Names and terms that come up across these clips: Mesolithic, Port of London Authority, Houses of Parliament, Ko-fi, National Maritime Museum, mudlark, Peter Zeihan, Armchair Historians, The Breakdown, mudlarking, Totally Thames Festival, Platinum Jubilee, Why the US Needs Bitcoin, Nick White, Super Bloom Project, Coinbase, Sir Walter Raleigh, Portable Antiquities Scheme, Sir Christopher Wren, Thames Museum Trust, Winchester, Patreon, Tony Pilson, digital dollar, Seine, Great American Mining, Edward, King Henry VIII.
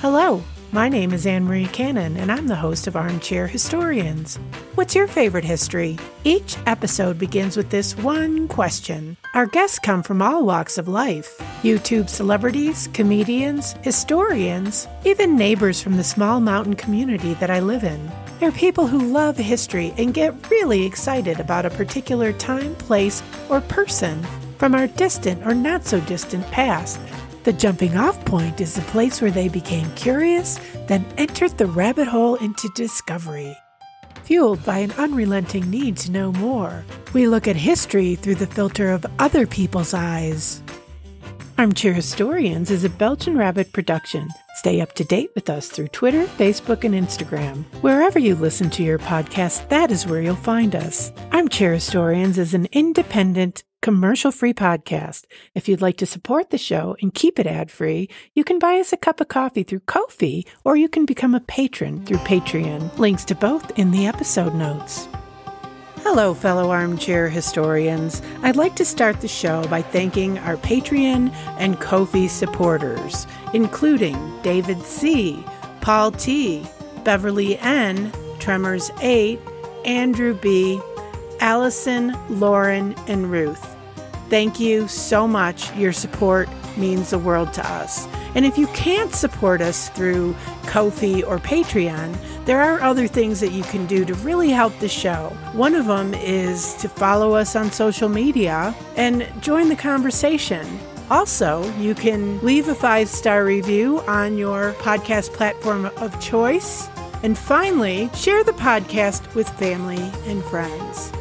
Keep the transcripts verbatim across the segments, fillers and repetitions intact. Hello, my name is Anne Marie Cannon, and I'm the host of Armchair Historians. What's your favorite history? Each episode begins with this one question. Our guests come from all walks of life. YouTube celebrities, comedians, historians, even neighbors from the small mountain community that I live in. They're people who love history and get really excited about a particular time, place, or person from our distant or not-so-distant past. The jumping-off point is the place where they became curious, then entered the rabbit hole into discovery. Fueled by an unrelenting need to know more, we look at history through the filter of other people's eyes. Armchair Historians is a Belgian Rabbit production. Stay up to date with us through Twitter, Facebook, and Instagram. Wherever you listen to your podcast, that is where you'll find us. Armchair Historians is an independent, commercial-free podcast. If you'd like to support the show and keep it ad-free, you can buy us a cup of coffee through Ko-fi, or you can become a patron through Patreon. Links to both in the episode notes. Hello, fellow Armchair Historians. I'd like to start the show by thanking our Patreon and Ko-fi supporters, including David C., Paul T., Beverly N., Tremors eight, Andrew B., Allison, Lauren, and Ruth. Thank you so much. Your support means the world to us. And if you can't support us through Ko-fi or Patreon, there are other things that you can do to really help the show. One of them is to follow us on social media and join the conversation. Also, you can leave a five-star review on your podcast platform of choice. And finally, share the podcast with family and friends.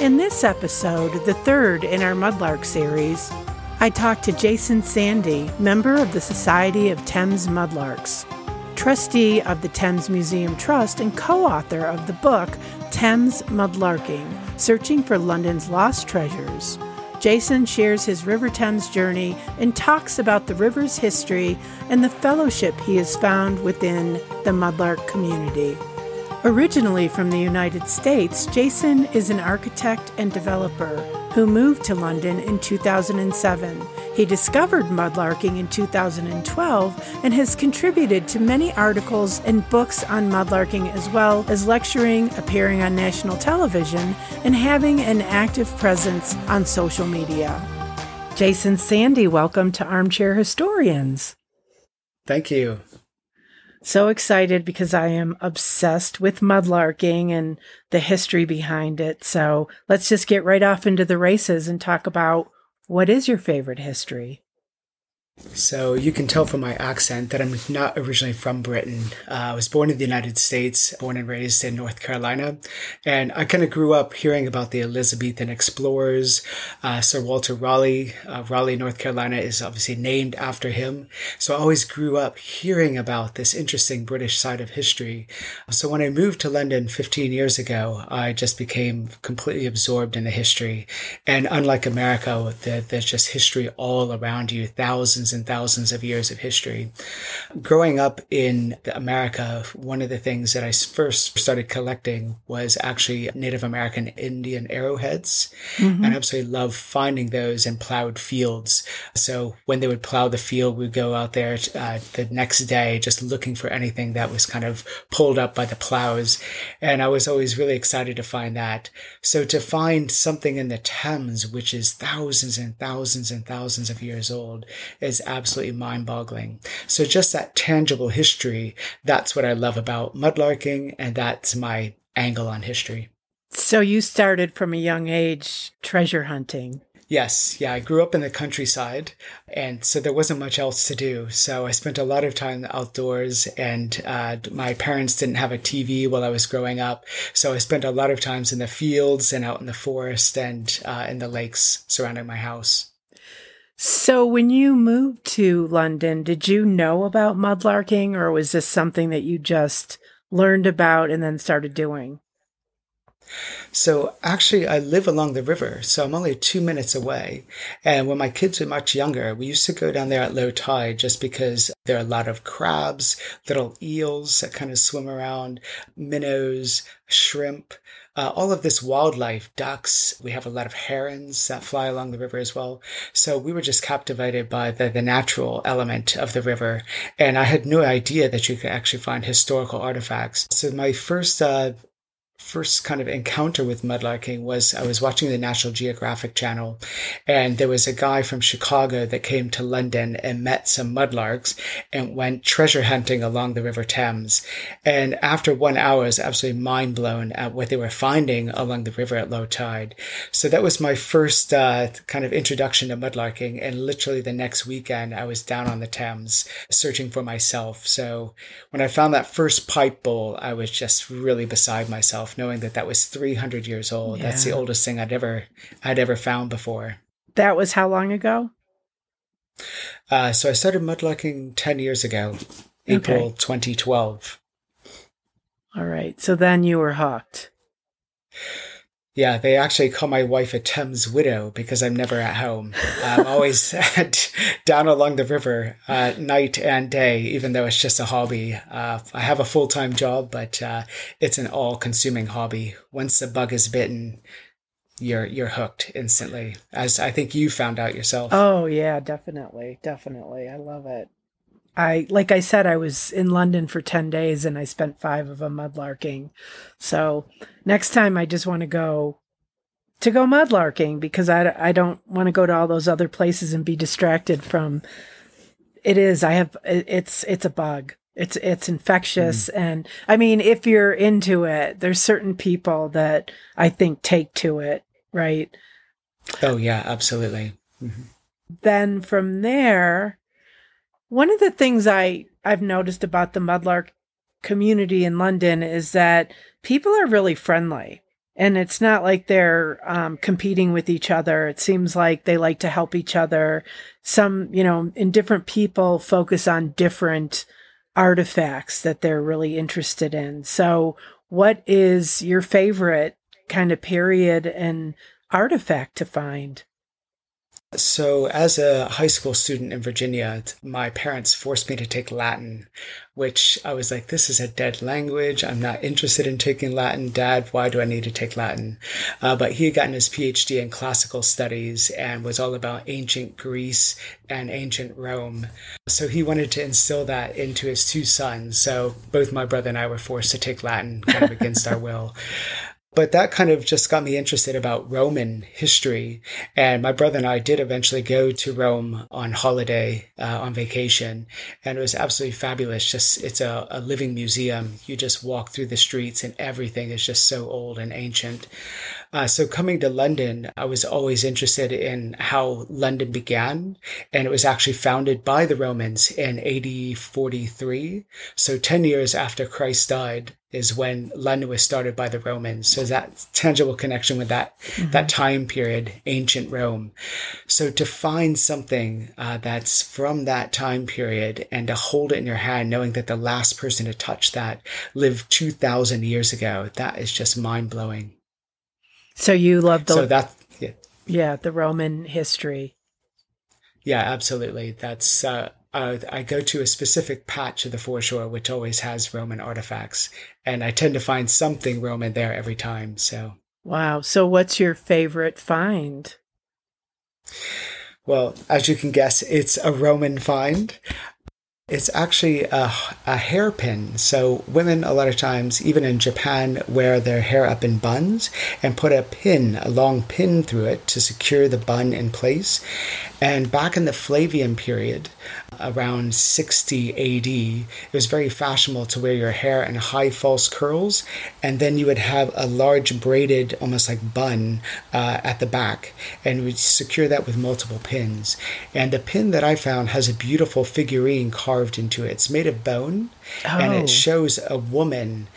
In this episode, the third in our Mudlark series, I talked to Jason Sandy, member of the Society of Thames Mudlarks, trustee of the Thames Museum Trust and co-author of the book Thames Mudlarking, Searching for London's Lost Treasures. Jason shares his River Thames journey and talks about the river's history and the fellowship he has found within the Mudlark community. Originally from the United States, Jason is an architect and developer who moved to London in two thousand seven. He discovered mudlarking in two thousand twelve and has contributed to many articles and books on mudlarking, as well as lecturing, appearing on national television, and having an active presence on social media. Jason Sandy, welcome to Armchair Historians. Thank you. So excited because I am obsessed with mudlarking and the history behind it. So let's just get right off into the races and talk about what is your favorite history? So you can tell from my accent that I'm not originally from Britain. Uh, I was born in the United States, born and raised in North Carolina. And I kind of grew up hearing about the Elizabethan explorers. Uh, Sir Walter Raleigh, uh, Raleigh, North Carolina is obviously named after him. So I always grew up hearing about this interesting British side of history. So when I moved to London fifteen years ago, I just became completely absorbed in the history. And unlike America, there, there's just history all around you, thousands and thousands of years of history. Growing up in America, one of the things that I first started collecting was actually Native American Indian arrowheads. Mm-hmm. And I absolutely loved finding those in plowed fields. So when they would plow the field, we'd go out there uh, the next day just looking for anything that was kind of pulled up by the plows. And I was always really excited to find that. So to find something in the Thames, which is thousands and thousands and thousands of years old, is is absolutely mind-boggling. So just that tangible history, that's what I love about mudlarking, and that's my angle on history. So you started from a young age treasure hunting. Yes. Yeah. I grew up in the countryside, and so there wasn't much else to do. So I spent a lot of time outdoors, and uh, my parents didn't have a T V while I was growing up. So I spent a lot of times in the fields and out in the forest and uh, in the lakes surrounding my house. So when you moved to London, did you know about mudlarking, or was this something that you just learned about and then started doing? So actually, I live along the river, so I'm only two minutes away. And when my kids were much younger, we used to go down there at low tide just because there are a lot of crabs, little eels that kind of swim around, minnows, shrimp. Uh, all of this wildlife, ducks, we have a lot of herons that fly along the river as well. So we were just captivated by the, the natural element of the river. And I had no idea that you could actually find historical artifacts. So my first uh, first kind of encounter with mudlarking was I was watching the National Geographic Channel, and there was a guy from Chicago that came to London and met some mudlarks and went treasure hunting along the River Thames. And after one hour, I was absolutely mind blown at what they were finding along the river at low tide. So that was my first uh, kind of introduction to mudlarking. And literally the next weekend, I was down on the Thames searching for myself. So when I found that first pipe bowl, I was just really beside myself, knowing that that was three hundred years old. Yeah. That's the oldest thing I'd ever I'd ever found before. That was how long ago? Uh, so I started mudlarking ten years ago, okay. April twenty twelve. All right. So then you were hooked. Yeah, they actually call my wife a Thames widow because I'm never at home. I'm always down along the river uh, night and day, even though it's just a hobby. Uh, I have a full-time job, but uh, it's an all-consuming hobby. Once the bug is bitten, you're you're hooked instantly, as I think you found out yourself. Oh, yeah, definitely. Definitely. I love it. I like I said, I was in London for ten days and I spent five of them mudlarking. So next time I just want to go to go mudlarking because I, I don't want to go to all those other places and be distracted from it is. I have it's it's a bug. It's it's infectious. Mm. And I mean, if you're into it, there's certain people that I think take to it. Right. Oh, yeah, absolutely. Mm-hmm. Then from there. One of the things I, I've noticed about the mudlark community in London is that people are really friendly, and it's not like they're um, competing with each other. It seems like they like to help each other. Some, you know, and different people focus on different artifacts that they're really interested in. So what is your favorite kind of period and artifact to find? So as a high school student in Virginia, my parents forced me to take Latin, which I was like, this is a dead language. I'm not interested in taking Latin. Dad, why do I need to take Latin? Uh, but he had gotten his P H D in classical studies and was all about ancient Greece and ancient Rome. So he wanted to instill that into his two sons. So both my brother and I were forced to take Latin kind of against our will. But that kind of just got me interested about Roman history. And my brother and I did eventually go to Rome on holiday, uh, on vacation. And it was absolutely fabulous. Just it's a, a living museum. You just walk through the streets and everything is just so old and ancient. Uh, so coming to London, I was always interested in how London began, and it was actually founded by the Romans in A D forty-three. So ten years after Christ died is when London was started by the Romans. So that tangible connection with that, mm-hmm. that time period, ancient Rome. So to find something uh, that's from that time period and to hold it in your hand, knowing that the last person to touch that lived two thousand years ago, that is just mind-blowing. So you love the so that yeah. yeah the Roman history. Yeah, absolutely. That's uh, uh, I go to a specific patch of the foreshore which always has Roman artifacts, and I tend to find something Roman there every time. So wow. So what's your favorite find? Well, as you can guess, it's a Roman find. It's actually a, a hairpin. So women, a lot of times, even in Japan, wear their hair up in buns and put a pin, a long pin through it to secure the bun in place. And back in the Flavian period, around sixty A D, it was very fashionable to wear your hair in high false curls, and then you would have a large braided, almost like bun, uh, at the back, and we'd secure that with multiple pins. And the pin that I found has a beautiful figurine carved into it. It's made of bone, oh. and it shows a woman.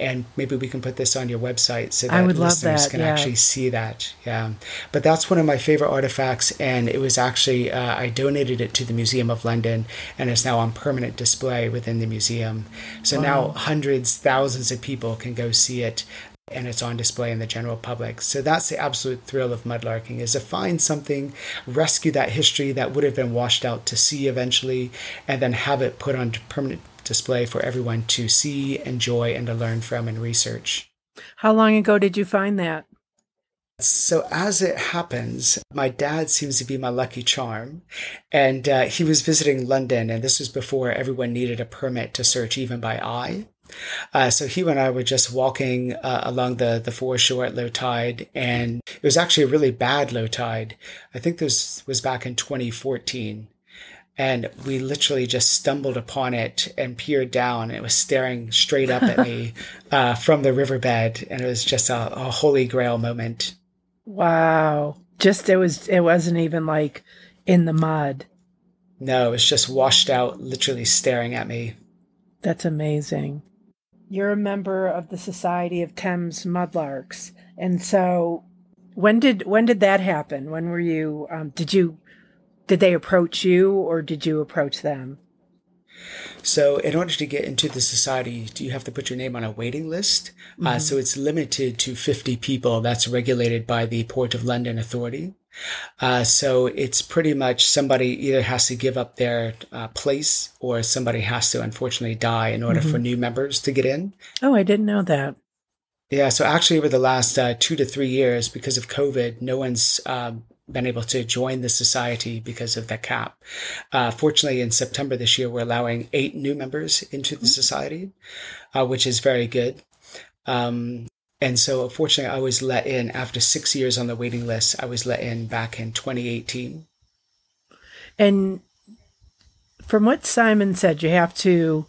And maybe we can put this on your website so that listeners that, can yeah. actually see that. Yeah. But that's one of my favorite artifacts. And it was actually, uh, I donated it to the Museum of London, and it's now on permanent display within the museum. So wow. now hundreds, thousands of people can go see it, and it's on display in the general public. So that's the absolute thrill of mudlarking, is to find something, rescue that history that would have been washed out to sea eventually, and then have it put on permanent display for everyone to see, enjoy, and to learn from and research. How long ago did you find that? So as it happens, my dad seems to be my lucky charm, and uh, he was visiting London, and this was before everyone needed a permit to search even by eye. Uh, so he and I were just walking uh, along the, the foreshore at low tide, and it was actually a really bad low tide. I think this was back in twenty fourteen, and we literally just stumbled upon it and peered down, and it was staring straight up at me uh, from the riverbed, and it was just a, a holy grail moment. Wow. Just it was it wasn't even like in the mud. No, it was just washed out, literally staring at me. That's amazing. You're a member of the Society of Thames Mudlarks. And so when did when did that happen? When were you um, did you did they approach you or did you approach them? So in order to get into the society, you have to put your name on a waiting list. Mm-hmm. Uh, so it's limited to fifty people. That's regulated by the Port of London Authority. Uh, so it's pretty much somebody either has to give up their uh, place or somebody has to unfortunately die in order mm-hmm. for new members to get in. Oh, I didn't know that. Yeah. So actually over the last uh, two to three years, because of COVID, no one's uh, been able to join the society because of the cap. Uh, fortunately, in September this year, we're allowing eight new members into the mm-hmm. society, uh, which is very good. Um, and so, fortunately, I was let in after six years on the waiting list. I was let in back in twenty eighteen. And from what Simon said, you have to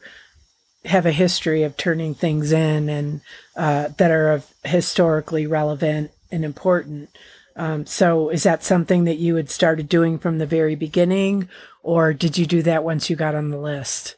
have a history of turning things in and uh, that are historically relevant and important. Um, so is that something that you had started doing from the very beginning, or did you do that once you got on the list?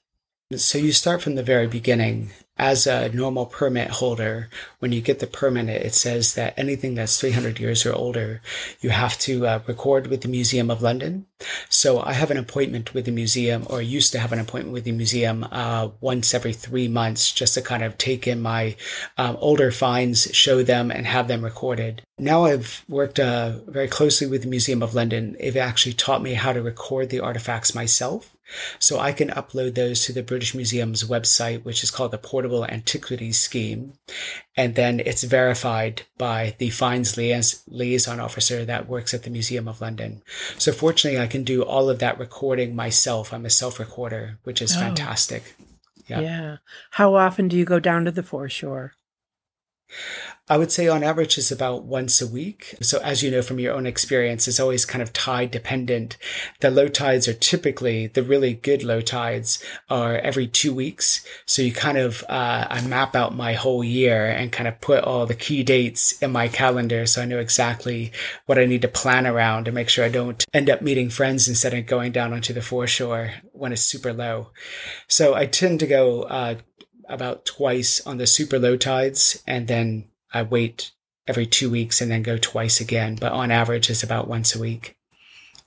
So you start from the very beginning. As a normal permit holder, when you get the permit, it says that anything that's three hundred years or older, you have to uh, record with the Museum of London. So I have an appointment with the museum, or used to have an appointment with the museum uh, once every three months, just to kind of take in my um, older finds, show them, and have them recorded. Now I've worked uh, very closely with the Museum of London. They've actually taught me how to record the artifacts myself. So I can upload those to the British Museum's website, which is called the Portable Antiquities Scheme. And then it's verified by the finds liais- liaison officer that works at the Museum of London. So fortunately, I can do all of that recording myself. I'm a self-recorder, which is oh. fantastic. Yeah. yeah. How often do you go down to the foreshore? I would say on average is about once a week. So as you know from your own experience, it's always kind of tide dependent. The low tides are typically, the really good low tides are every two weeks. So you kind of, uh, I map out my whole year and kind of put all the key dates in my calendar so I know exactly what I need to plan around to make sure I don't end up meeting friends instead of going down onto the foreshore when it's super low. So I tend to go uh about twice on the super low tides, and then I wait every two weeks and then go twice again. But on average, it's about once a week.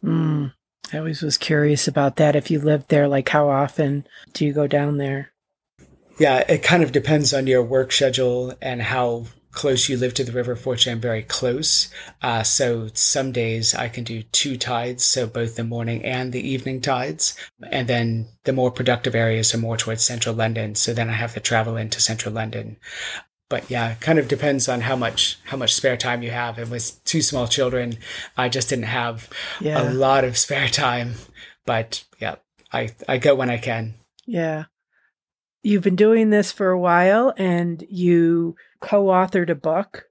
Mm, I always was curious about that. If you lived there, like how often do you go down there? Yeah, it kind of depends on your work schedule and how close you live to the river. Fortunately, I'm very close. Uh, so some days I can do two tides, so both the morning and the evening tides. And then the more productive areas are more towards central London. So then I have to travel into central London. But yeah, it kind of depends on how much how much spare time you have. And with two small children, I just didn't have yeah. a lot of spare time. But yeah, I, I go when I can. Yeah. You've been doing this for a while and you co-authored a book.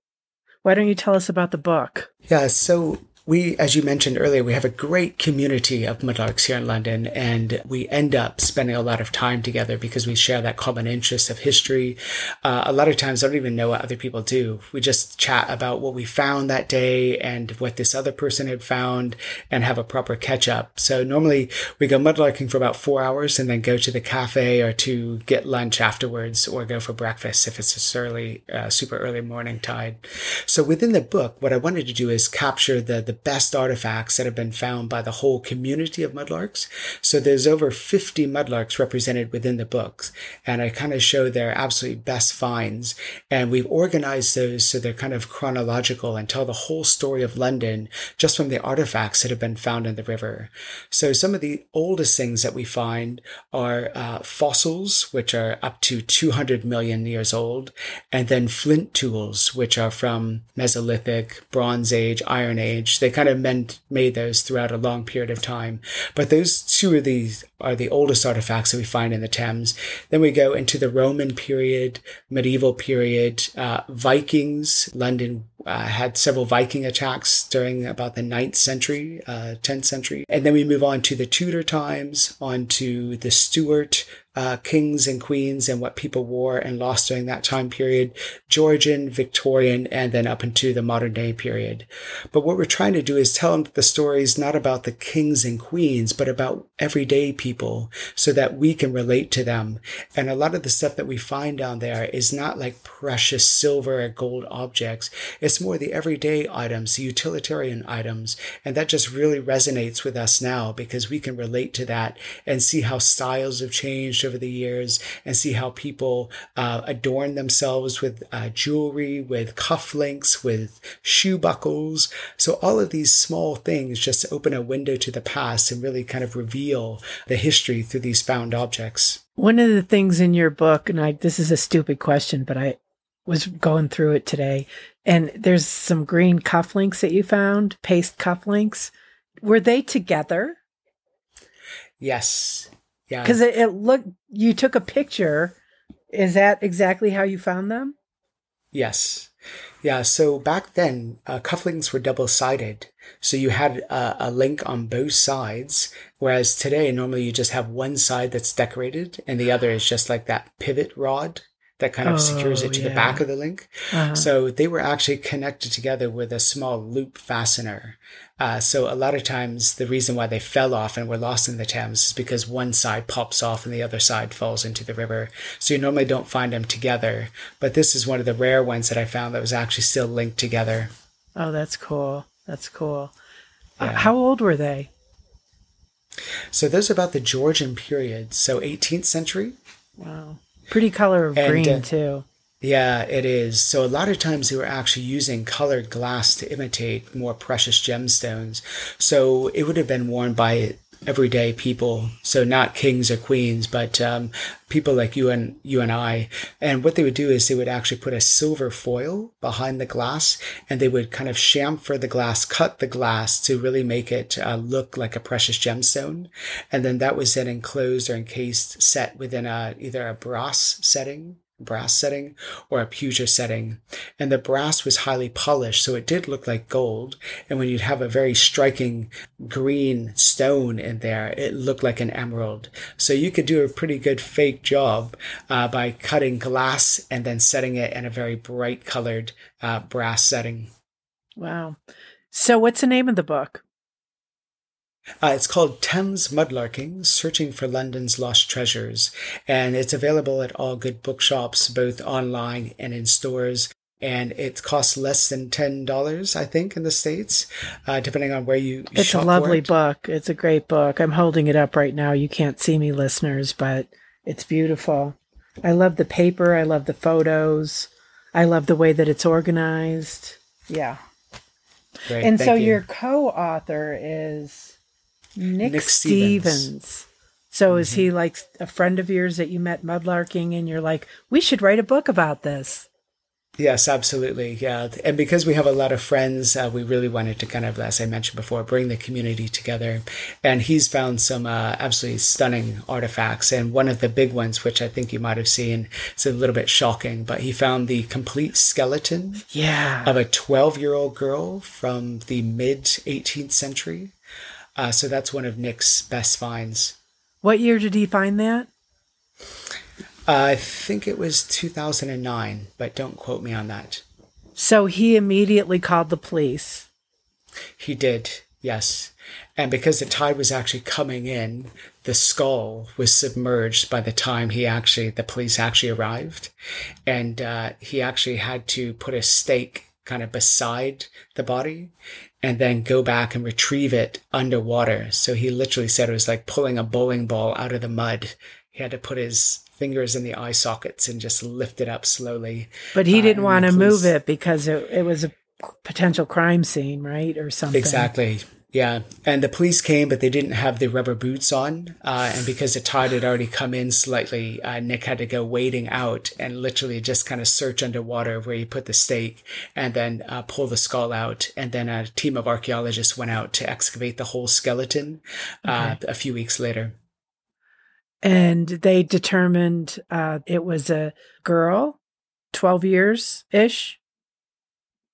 Why don't you tell us about the book? Yeah, so we, as you mentioned earlier, we have a great community of Mudlarks here in London, and we end up spending a lot of time together because we share that common interest of history. Uh, a lot of times I don't even know what other people do. We just chat about what we found that day and what this other person had found and have a proper catch up. So normally we go mudlarking for about four hours and then go to the cafe or to get lunch afterwards or go for breakfast if it's a early, uh, super early morning tide. So within the book, what I wanted to do is capture the the best artifacts that have been found by the whole community of mudlarks. So there's over fifty mudlarks represented within the books, and I kind of show their absolute best finds. And we've organized those so they're kind of chronological and tell the whole story of London just from the artifacts that have been found in the river. So some of the oldest things that we find are uh, fossils, which are up to two hundred million years old, and then flint tools, which are from Mesolithic, Bronze Age, Iron Age. They kind of meant, made those throughout a long period of time. But those two are the, are the oldest artifacts that we find in the Thames. Then we go into the Roman period, medieval period, uh, Vikings. London uh, had several Viking attacks during about the ninth century, uh, tenth century. And then we move on to the Tudor times, on to the Stuart Uh, kings and queens and what people wore and lost during that time period, Georgian, Victorian, and then up into the modern day period. But what we're trying to do is tell them that the story is not about the kings and queens, but about everyday people so that we can relate to them. And a lot of the stuff that we find down there is not like precious silver or gold objects. It's more the everyday items, the utilitarian items. And that just really resonates with us now because we can relate to that and see how styles have changed over the years and see how people uh, adorn themselves with uh, jewelry, with cufflinks, with shoe buckles. So all of these small things just open a window to the past and really kind of reveal the history through these found objects. One of the things in your book, and I, this is a stupid question, but I was going through it today, and there's some green cufflinks that you found, paste cufflinks. Were they together? Yes. Yeah. Because it, it looked, you took a picture. Is that exactly how you found them? Yes. Yeah. So back then, uh, cufflinks were double-sided. So you had a, a link on both sides, whereas today, normally you just have one side that's decorated and the other is just like that pivot rod that kind of oh, secures it to yeah. the back of the link. Uh-huh. So they were actually connected together with a small loop fastener. Uh, so a lot of times the reason why they fell off and were lost in the Thames is because one side pops off and the other side falls into the river. So you normally don't find them together. But this is one of the rare ones that I found that was actually still linked together. Oh, that's cool. That's cool. Yeah. Uh, how old were they? So those are about the Georgian period. So eighteenth century. Wow. Pretty color of and, green, uh, too. Yeah, it is. So a lot of times they were actually using colored glass to imitate more precious gemstones. So it would have been worn by everyday people. So not kings or queens, but um, people like you and you and I. And what they would do is they would actually put a silver foil behind the glass, and they would kind of chamfer the glass, cut the glass to really make it uh, look like a precious gemstone. And then that was then enclosed or encased, set within a either a brass setting. brass setting or a pewter setting. And the brass was highly polished, so it did look like gold. And when you'd have a very striking green stone in there, it looked like an emerald. So you could do a pretty good fake job uh, by cutting glass and then setting it in a very bright colored uh, brass setting. Wow. So what's the name of the book? Uh, it's called Thames Mudlarking, Searching for London's Lost Treasures, and it's available at all good bookshops, both online and in stores. And it costs less than ten dollars, I think, in the States, uh, depending on where you shop. It's a lovely book. It's a great book. I'm holding it up right now. You can't see me, listeners, but it's beautiful. I love the paper. I love the photos. I love the way that it's organized. Yeah. Great, and so you. Your co-author is... Nick, Nick Stevens. Stevens. So mm-hmm. Is he like a friend of yours that you met mudlarking and you're like, we should write a book about this? Yes, absolutely. Yeah. And because we have a lot of friends, uh, we really wanted to kind of, as I mentioned before, bring the community together. And he's found some uh, absolutely stunning artifacts. And one of the big ones, which I think you might have seen, it's a little bit shocking, but he found the complete skeleton yeah. of a twelve-year-old girl from the mid eighteenth century. Uh, so that's one of Nick's best finds. What year did he find that? Uh, I think it was two thousand nine, but don't quote me on that. So he immediately called the police. He did, yes. And because the tide was actually coming in, the skull was submerged by the time he actually, the police actually arrived. And uh, he actually had to put a stake kind of beside the body, and then go back and retrieve it underwater. So he literally said it was like pulling a bowling ball out of the mud. He had to put his fingers in the eye sockets and just lift it up slowly. But he didn't um, want to move it because it, it was a potential crime scene, right? Or something. Exactly. Yeah. And the police came, but they didn't have the rubber boots on. Uh, and because the tide had already come in slightly, uh, Nick had to go wading out and literally just kind of search underwater where he put the stake and then uh, pull the skull out. And then a team of archaeologists went out to excavate the whole skeleton uh, okay. a few weeks later. And they determined uh, it was a girl, twelve years-ish.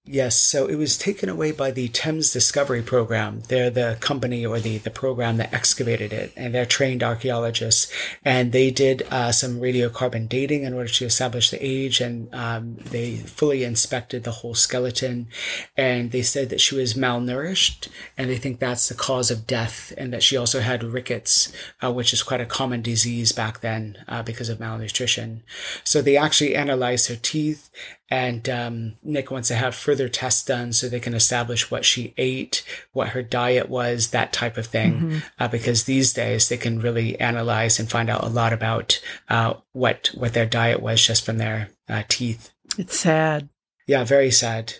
Yes. So it was taken away by the Thames Discovery Program. They're the company or the, the program that excavated it, and they're trained archaeologists. And they did uh, some radiocarbon dating in order to establish the age. And um, they fully inspected the whole skeleton. And they said that she was malnourished. And they think that's the cause of death. And that she also had rickets, uh, which is quite a common disease back then uh, because of malnutrition. So they actually analyzed her teeth. And um, Nick wants to have further tests done so they can establish what she ate, what her diet was, that type of thing. Mm-hmm. Uh, because these days they can really analyze and find out a lot about uh, what what their diet was just from their uh, teeth. It's sad. Yeah, very sad.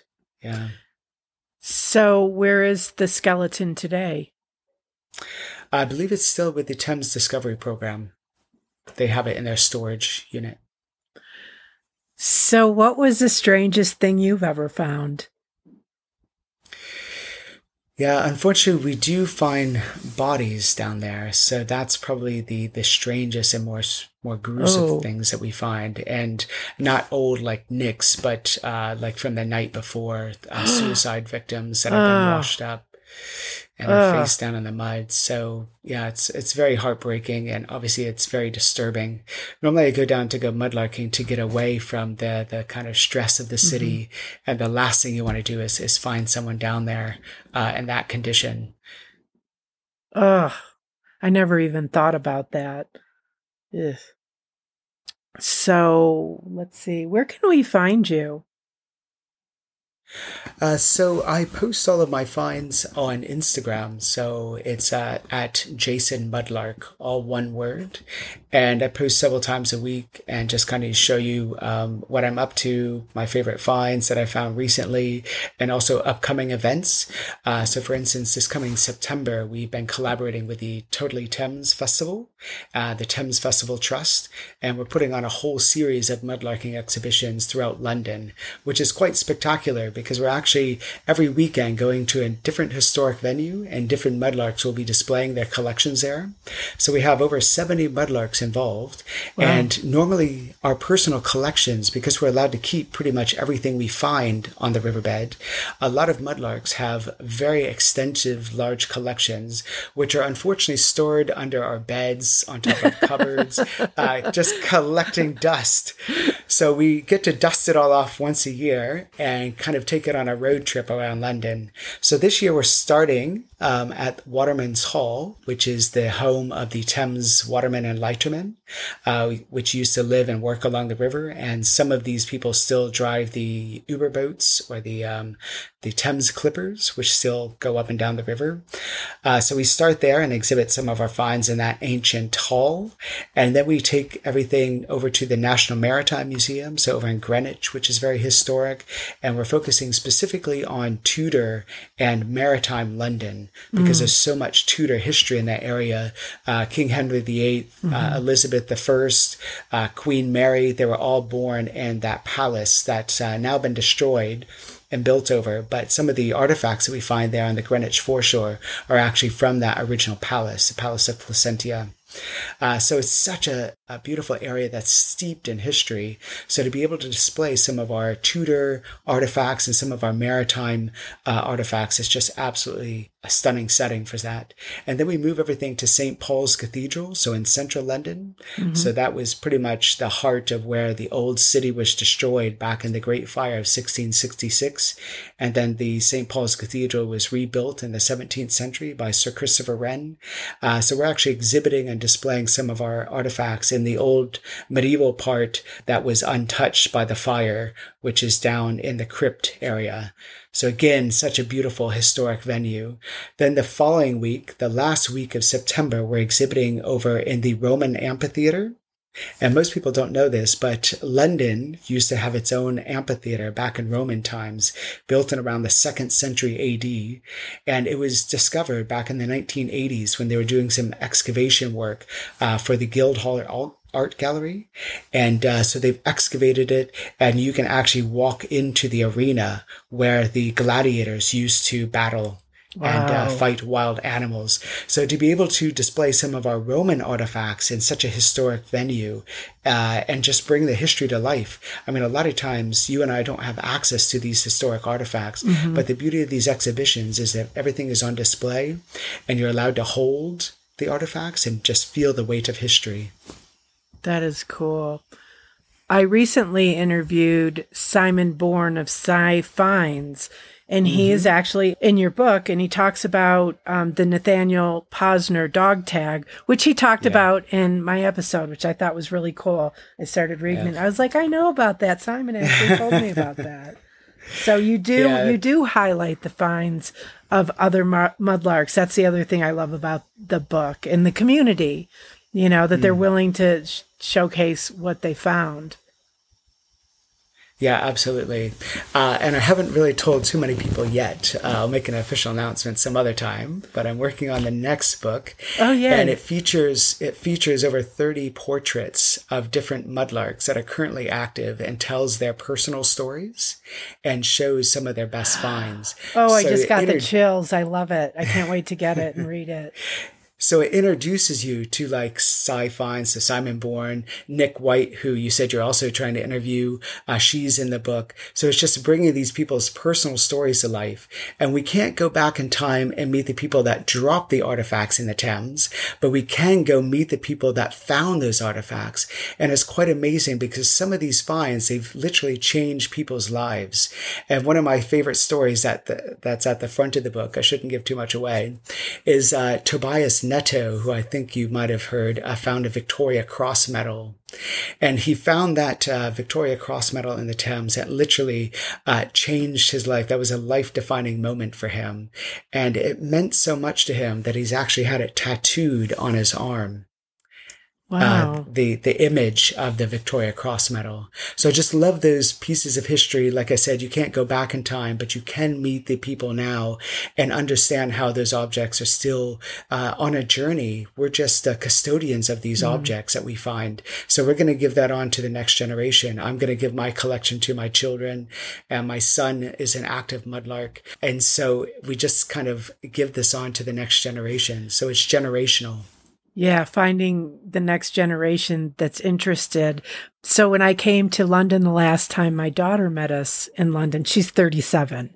Yeah. So where is the skeleton today? I believe it's still with the Thames Discovery Program. They have it in their storage unit. So what was the strangest thing you've ever found? Yeah, unfortunately, we do find bodies down there. So that's probably the, the strangest and more more gruesome oh. things that we find. And not old like Nick's, but uh, like from the night before, uh, suicide victims that have been uh. washed up and uh. are face down in the mud. So yeah, it's it's very heartbreaking, and obviously it's very disturbing. Normally I go down to go mudlarking to get away from the the kind of stress of the city, mm-hmm. and the last thing you want to do is is find someone down there uh, in that condition. Ugh, I never even thought about that. Ugh. So let's see, where can we find you? Uh, so I post all of my finds on Instagram. So it's uh, at Jason Mudlark, all one word. And I post several times a week and just kind of show you um, what I'm up to, my favorite finds that I found recently, and also upcoming events. Uh, so for instance, this coming September, we've been collaborating with the Totally Thames Festival, uh, the Thames Festival Trust, and we're putting on a whole series of mudlarking exhibitions throughout London, which is quite spectacular because we're actually every weekend going to a different historic venue, and different mudlarks will be displaying their collections there. So we have over seventy mudlarks involved. Wow. And normally our personal collections, because we're allowed to keep pretty much everything we find on the riverbed, a lot of mudlarks have very extensive large collections, which are unfortunately stored under our beds, on top of cupboards, uh, just collecting dust. So we get to dust it all off once a year and kind of take it on a road trip around London. So this year we're starting um, at Waterman's Hall, which is the home of the Thames watermen and lightermen, uh, which used to live and work along the river. And some of these people still drive the Uber boats or the um, the Thames clippers, which still go up and down the river. Uh, so we start there and exhibit some of our finds in that ancient hall. And then we take everything over to the National Maritime Museum, so over in Greenwich, which is very historic. And we're focusing specifically on Tudor and maritime London, because mm. there's so much Tudor history in that area. Uh, King Henry the Eighth, mm-hmm. uh, Elizabeth the First, uh, Queen Mary, they were all born in that palace that's uh, now been destroyed and built over, but some of the artifacts that we find there on the Greenwich foreshore are actually from that original palace, the Palace of Placentia. Uh, so it's such a, a beautiful area that's steeped in history. So to be able to display some of our Tudor artifacts and some of our maritime uh, artifacts is just absolutely a stunning setting for that. And then we move everything to Saint Paul's Cathedral, so in central London. Mm-hmm. So that was pretty much the heart of where the old city was destroyed back in the Great Fire of sixteen sixty-six. And then the Saint Paul's Cathedral was rebuilt in the seventeenth century by Sir Christopher Wren. Uh, so we're actually exhibiting and displaying some of our artifacts in the old medieval part that was untouched by the fire, which is down in the crypt area. So again, such a beautiful historic venue. Then the following week, the last week of September, we're exhibiting over in the Roman Amphitheater. And most people don't know this, but London used to have its own amphitheater back in Roman times, built in around the second century A D. And it was discovered back in the nineteen eighties when they were doing some excavation work uh, for the Guildhall Art Gallery. And uh, so they've excavated it, and you can actually walk into the arena where the gladiators used to battle. Wow. And uh, fight wild animals. So to be able to display some of our Roman artifacts in such a historic venue uh, and just bring the history to life. I mean, a lot of times you and I don't have access to these historic artifacts, mm-hmm. but the beauty of these exhibitions is that everything is on display and you're allowed to hold the artifacts and just feel the weight of history. That is cool. I recently interviewed Simon Bourne of Sci Finds. And he is actually in your book, and he talks about um, the Nathaniel Posner dog tag, which he talked yeah. about in my episode, which I thought was really cool. I started reading yeah. it. I was like, I know about that. Simon actually told me about that. So you do yeah. you do highlight the finds of other mar- mudlarks. That's the other thing I love about the book and the community, you know, that mm. they're willing to sh- showcase what they found. Yeah, absolutely. Uh, and I haven't really told too many people yet. Uh, I'll make an official announcement some other time, but I'm working on the next book. Oh, yeah. And it features it features over thirty portraits of different mudlarks that are currently active and tells their personal stories and shows some of their best finds. Oh, so I just got inter- the chills. I love it. I can't wait to get it and read it. So it introduces you to like Sci Finds, so Simon Bourne, Nick White, who you said you're also trying to interview. Uh, she's in the book. So it's just bringing these people's personal stories to life. And we can't go back in time and meet the people that dropped the artifacts in the Thames, but we can go meet the people that found those artifacts. And it's quite amazing because some of these finds, they've literally changed people's lives. And one of my favorite stories that the, that's at the front of the book, I shouldn't give too much away, is uh, Tobias Netto, who I think you might have heard, uh, found a Victoria Cross medal. And he found that uh, Victoria Cross medal in the Thames that literally uh, changed his life. That was a life-defining moment for him. And it meant so much to him that he's actually had it tattooed on his arm. Wow. Uh, the, the image of the Victoria Cross medal. So I just love those pieces of history. Like I said, you can't go back in time, but you can meet the people now and understand how those objects are still uh, on a journey. We're just the custodians of these mm. objects that we find. So we're going to give that on to the next generation. I'm going to give my collection to my children, and my son is an active mudlark. And so we just kind of give this on to the next generation. So it's generational. Yeah, finding the next generation that's interested. So when I came to London the last time, my daughter met us in London. She's thirty-seven.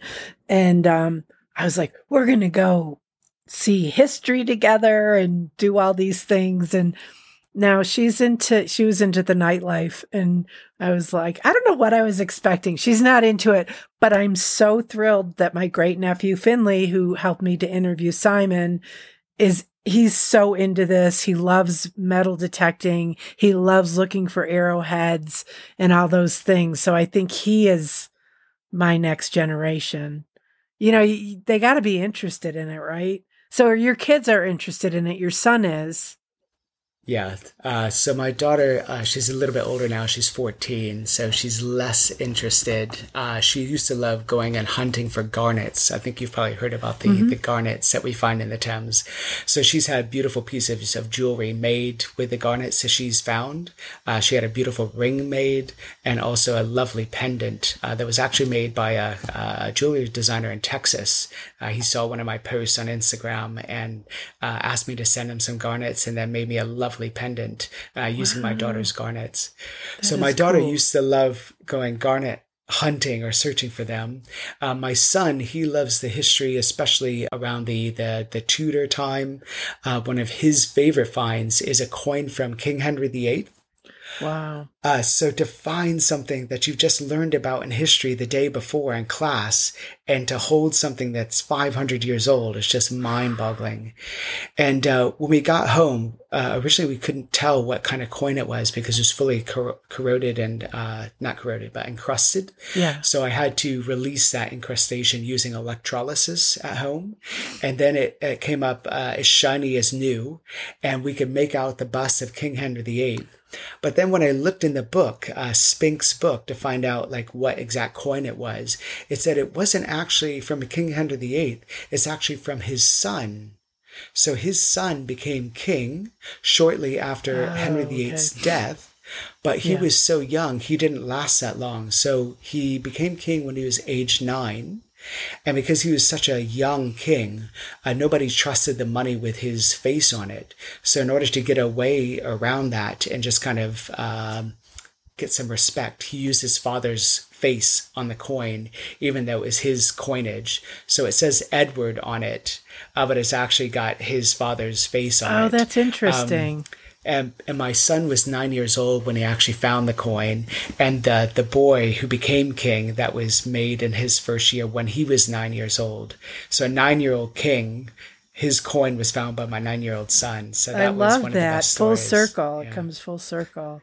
And um, I was like, we're going to go see history together and do all these things. And now she's into, she was into the nightlife. And I was like, I don't know what I was expecting. She's not into it, but I'm so thrilled that my great nephew, Finley, who helped me to interview Simon, is He's so into this. He loves metal detecting. He loves looking for arrowheads and all those things. So I think he is my next generation. You know, they got to be interested in it, right? So your kids are interested in it. Your son is. Yeah. Uh, so my daughter, uh, she's a little bit older now. She's fourteen. So she's less interested. Uh, she used to love going and hunting for garnets. I think you've probably heard about the, mm-hmm. the garnets that we find in the Thames. So she's had beautiful pieces of jewelry made with the garnets that she's found. Uh, she had a beautiful ring made and also a lovely pendant uh, that was actually made by a, a jewelry designer in Texas. Uh, he saw one of my posts on Instagram and uh, asked me to send him some garnets and then made me a lovely pendant uh, using wow. my daughter's garnets. That so my daughter cool. used to love going garnet hunting or searching for them. Uh, my son, he loves the history, especially around the the, the Tudor time. Uh, one of his favorite finds is a coin from King Henry the Eighth. Wow. Uh, so to find something that you've just learned about in history the day before in class and to hold something that's five hundred years old is just mind-boggling. And uh, when we got home, uh, originally we couldn't tell what kind of coin it was because it was fully cor- corroded and uh, not corroded, but encrusted. Yeah. So I had to release that encrustation using electrolysis at home. And then it, it came up uh, as shiny as new, and we could make out the bust of King Henry the Eighth. But then when I looked in the book, uh, Spink's book, to find out like what exact coin it was, it said it wasn't actually from King Henry the Eighth. It's actually from his son. So his son became king shortly after oh, Henry the Eighth's okay. death. But he yeah. was so young, he didn't last that long. So he became king when he was age nine. And because he was such a young king, uh, nobody trusted the money with his face on it. So in order to get away around that and just kind of um, get some respect, he used his father's face on the coin, even though it was his coinage. So it says Edward on it, uh, but it's actually got his father's face on oh, it. Oh, that's interesting. Um, And, and my son was nine years old when he actually found the coin. And the, the boy who became king, that was made in his first year when he was nine years old. So a nine-year-old king, his coin was found by my nine-year-old son. So that I was love one that. Of the best full stories. Circle. Yeah. It comes full circle.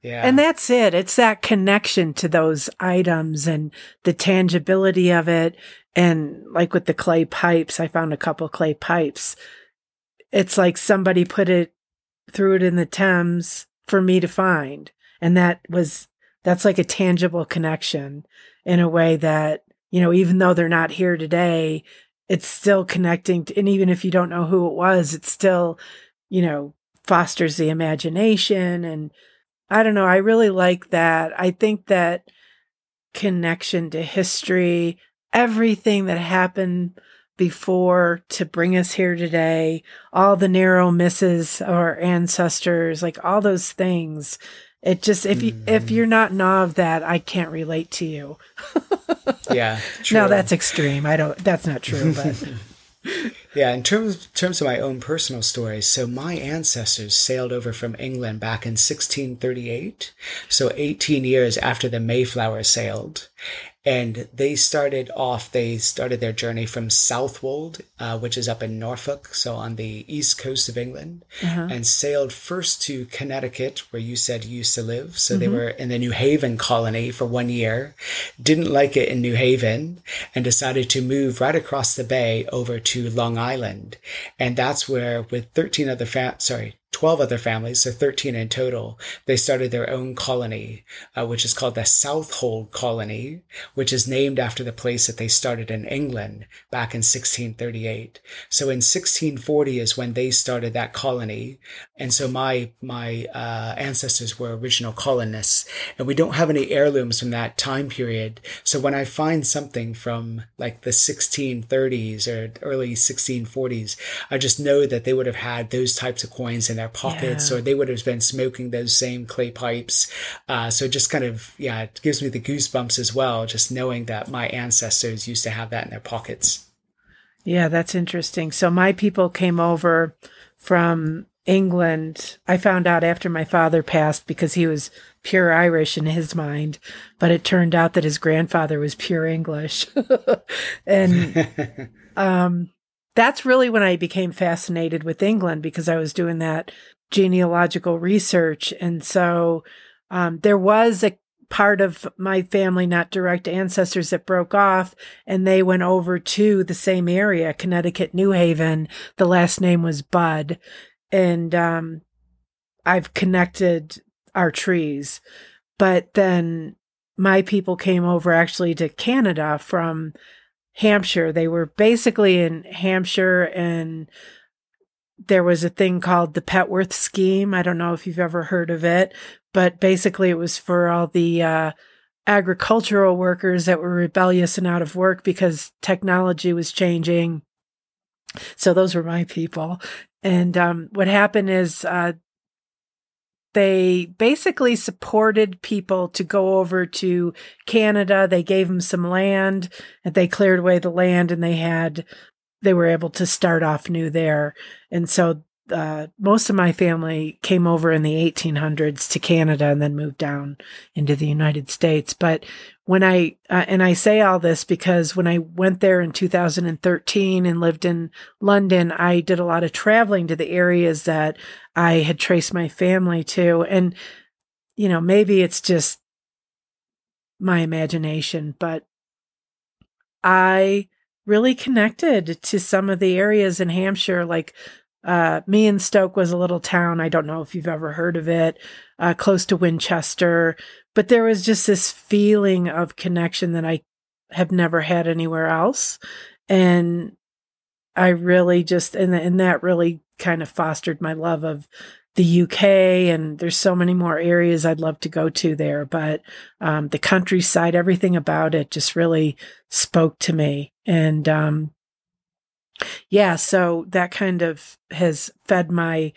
Yeah. And that's it. It's that connection to those items and the tangibility of it. And like with the clay pipes, I found a couple clay pipes. It's like somebody put it, threw it in the Thames for me to find. And that was, that's like a tangible connection in a way that, you know, even though they're not here today, it's still connecting to, and even if you don't know who it was, it still, you know, fosters the imagination. And I don't know, I really like that. I think that connection to history, everything that happened before to bring us here today, all the narrow misses of our ancestors, like all those things. It just, if you, mm. if you're not in awe of that, I can't relate to you. Yeah. True. No, that's extreme. I don't, that's not true, but. Yeah, in terms terms of my own personal stories, so my ancestors sailed over from England back in sixteen thirty-eight, so eighteen years after the Mayflower sailed, and they started off, they started their journey from Southwold, uh, which is up in Norfolk, so on the east coast of England, uh-huh. and sailed first to Connecticut, where you said you used to live, so mm-hmm. they were in the New Haven colony for one year, didn't like it in New Haven, and decided to move right across the bay over to Long Island. And that's where with thirteen other fa- sorry twelve other families, so thirteen in total, they started their own colony, uh, which is called the Southhold Colony, which is named after the place that they started in England back in sixteen thirty-eight. So in sixteen forty is when they started that colony. And so my my uh, ancestors were original colonists, and we don't have any heirlooms from that time period. So when I find something from like the sixteen thirties or early sixteen forties, I just know that they would have had those types of coins in their pockets, yeah. or they would have been smoking those same clay pipes. Uh, so it just kind of, yeah, it gives me the goosebumps as well, just knowing that my ancestors used to have that in their pockets. Yeah, that's interesting. So my people came over from England. I found out after my father passed because he was pure Irish in his mind, but it turned out that his grandfather was pure English. And um that's really when I became fascinated with England, because I was doing that genealogical research. And so um, there was a part of my family, not direct ancestors, that broke off, and they went over to the same area, Connecticut, New Haven. The last name was Budd. And um, I've connected our trees. But then my people came over actually to Canada from Hampshire. They were basically in Hampshire, and there was a thing called the Petworth Scheme. I don't know if you've ever heard of it, but basically it was for all the uh, agricultural workers that were rebellious and out of work because technology was changing. So those were my people. And um, what happened is uh, they basically supported people to go over to Canada. They gave them some land, and they cleared away the land, and they had, they were able to start off new there. And so uh, most of my family came over in the eighteen hundreds to Canada and then moved down into the United States. But when I, uh, and I say all this because when I went there in two thousand thirteen and lived in London, I did a lot of traveling to the areas that I had traced my family to. And, you know, maybe it's just my imagination, but I really connected to some of the areas in Hampshire, like Uh, me and Stoke was a little town. I don't know if you've ever heard of it, uh, close to Winchester, but there was just this feeling of connection that I have never had anywhere else. And I really just, and, and that really kind of fostered my love of the U K. And there's so many more areas I'd love to go to there, but um, the countryside, everything about it just really spoke to me. And, um, Yeah, so that kind of has fed my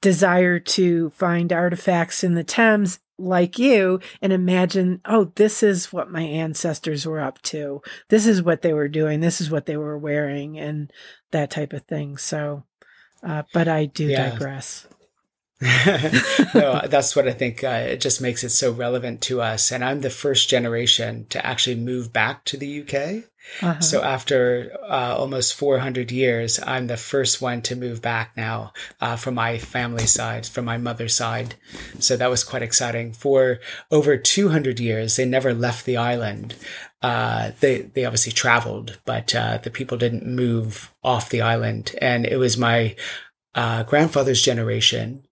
desire to find artifacts in the Thames like you and imagine, oh, this is what my ancestors were up to. This is what they were doing. This is what they were wearing and that type of thing. So, uh, but I do yeah. digress. No, that's what I think. Uh, it just makes it so relevant to us. And I'm the first generation to actually move back to the U K. Uh-huh. So after uh, almost four hundred years, I'm the first one to move back now uh, from my family side, from my mother's side. So that was quite exciting. For over two hundred years, they never left the island. Uh, they, they obviously traveled, but uh, the people didn't move off the island. And it was my uh, grandfather's generation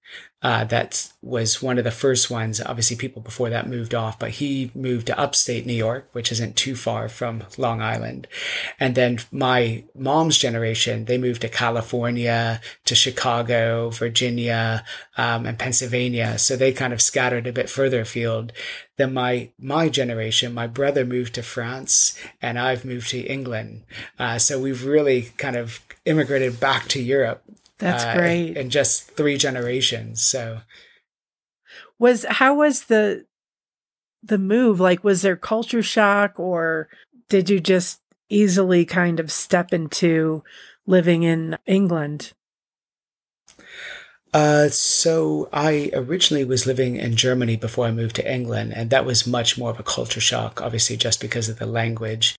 Uh, that was one of the first ones. Obviously, people before that moved off, but he moved to upstate New York, which isn't too far from Long Island. And then my mom's generation, they moved to California, to Chicago, Virginia, um, and Pennsylvania. So they kind of scattered a bit further afield. Then my my generation, my brother moved to France, and I've moved to England. Uh, so we've really kind of immigrated back to Europe. That's great. Uh, in just three generations. So was, how was the, the move? Like, was there culture shock, or did you just easily kind of step into living in England? Uh, so I originally was living in Germany before I moved to England, and that was much more of a culture shock, obviously, just because of the language.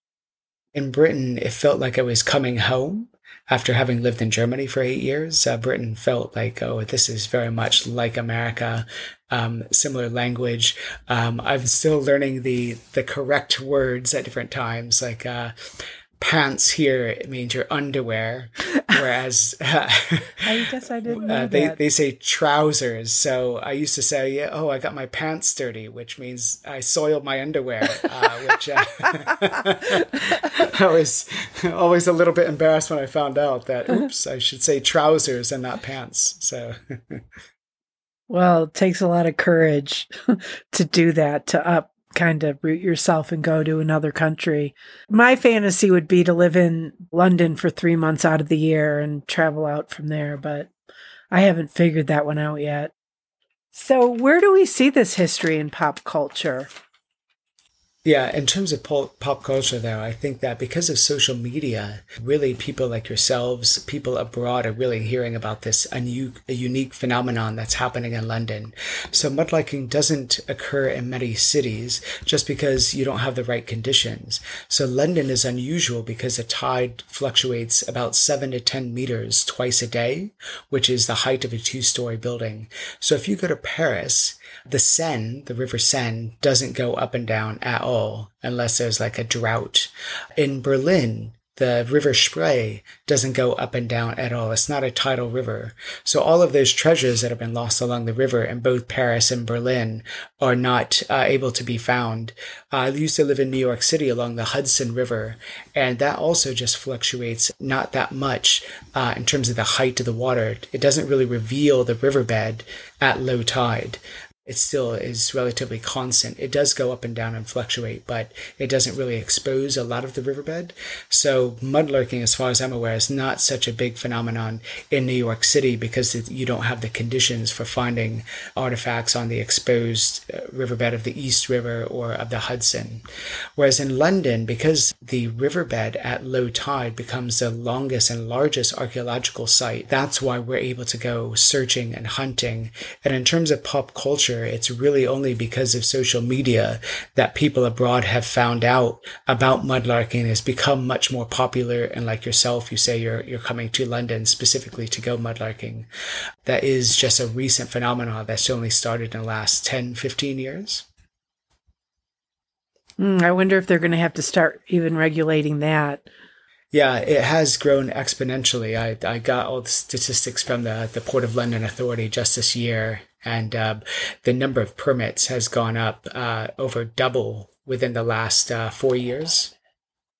In Britain, it felt like I was coming home. After having lived in Germany for eight years, uh, Britain felt like, oh, this is very much like America, um, similar language. Um, I'm still learning the the correct words at different times, like uh, pants here, it means your underwear, whereas uh, I guess I didn't know uh, they, that. They say trousers. So I used to say, yeah, oh, I got my pants dirty, which means I soiled my underwear, uh, which uh, I was always a little bit embarrassed when I found out that, oops, I should say trousers and not pants. So, well, it takes a lot of courage to do that, to up. kind of root yourself and go to another country. My fantasy would be to live in London for three months out of the year and travel out from there, but I haven't figured that one out yet. So where do we see this history in pop culture? Yeah, in terms of pop, pop culture, though, I think that because of social media, really people like yourselves, people abroad are really hearing about this a, new, a unique phenomenon that's happening in London. So mudlarking doesn't occur in many cities just because you don't have the right conditions. So London is unusual because the tide fluctuates about seven to ten meters twice a day, which is the height of a two-story building. So if you go to Paris, the Seine, the River Seine, doesn't go up and down at all unless there's like a drought. In Berlin, the River Spree doesn't go up and down at all. It's not a tidal river. So all of those treasures that have been lost along the river in both Paris and Berlin are not uh, able to be found. Uh, I used to live in New York City along the Hudson River, and that also just fluctuates not that much uh, in terms of the height of the water. It doesn't really reveal the riverbed at low tide. it still is relatively constant. It does go up and down and fluctuate, but it doesn't really expose a lot of the riverbed. So mudlarking, as far as I'm aware, is not such a big phenomenon in New York City because it, you don't have the conditions for finding artifacts on the exposed riverbed of the East River or of the Hudson. Whereas in London, because the riverbed at low tide becomes the longest and largest archaeological site, that's why we're able to go searching and hunting. And in terms of pop culture, it's really only because of social media that people abroad have found out about mudlarking. It's become much more popular. And like yourself, you say you're you're coming to London specifically to go mudlarking. That is just a recent phenomenon that's only started in the last ten, fifteen years. Mm, I wonder if they're going to have to start even regulating that. Yeah, it has grown exponentially. I, I got all the statistics from the, the Port of London Authority just this year. And uh, the number of permits has gone up uh, over double within the last uh, four years.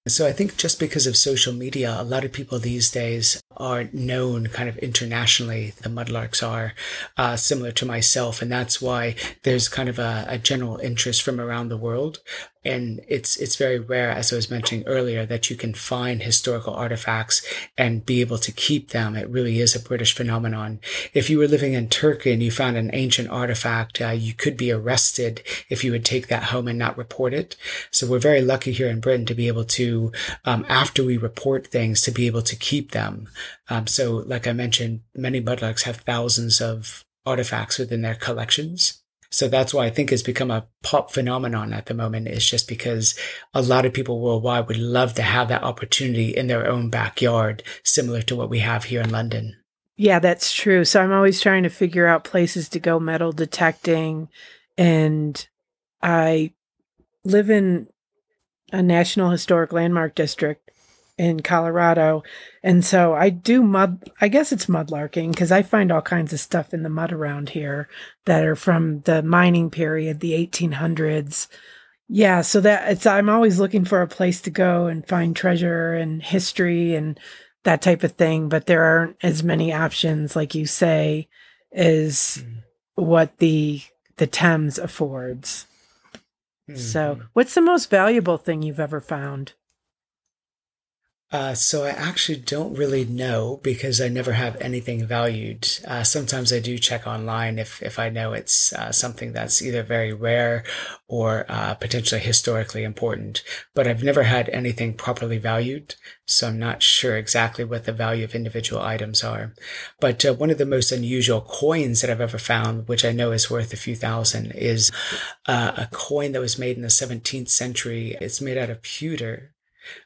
So I think just because of social media, a lot of people these days are known kind of internationally. The mudlarks are uh, similar to myself, and that's why there's kind of a, a general interest from around the world. And it's it's very rare, as I was mentioning earlier, that you can find historical artifacts and be able to keep them. It really is a British phenomenon. If you were living in Turkey and you found an ancient artifact, uh, you could be arrested if you would take that home and not report it. So we're very lucky here in Britain to be able to Um, after we report things, to be able to keep them. Um, so like I mentioned, many mudlarks have thousands of artifacts within their collections. So that's why I think it's become a pop phenomenon at the moment. It's just because a lot of people worldwide would love to have that opportunity in their own backyard, similar to what we have here in London. Yeah, that's true. So I'm always trying to figure out places to go metal detecting. And I live in a National Historic Landmark District in Colorado. And so I do mud, I guess it's mudlarking, because I find all kinds of stuff in the mud around here that are from the mining period, the eighteen hundreds. Yeah, so that it's, I'm always looking for a place to go and find treasure and history and that type of thing. But there aren't as many options, like you say, as mm. what the the Thames affords. So what's the most valuable thing you've ever found? Uh, so I actually don't really know because I never have anything valued. Uh, sometimes I do check online if, if I know it's uh, something that's either very rare or uh, potentially historically important. But I've never had anything properly valued, so I'm not sure exactly what the value of individual items are. But uh, one of the most unusual coins that I've ever found, which I know is worth a few thousand, is uh, a coin that was made in the seventeenth century. It's made out of pewter.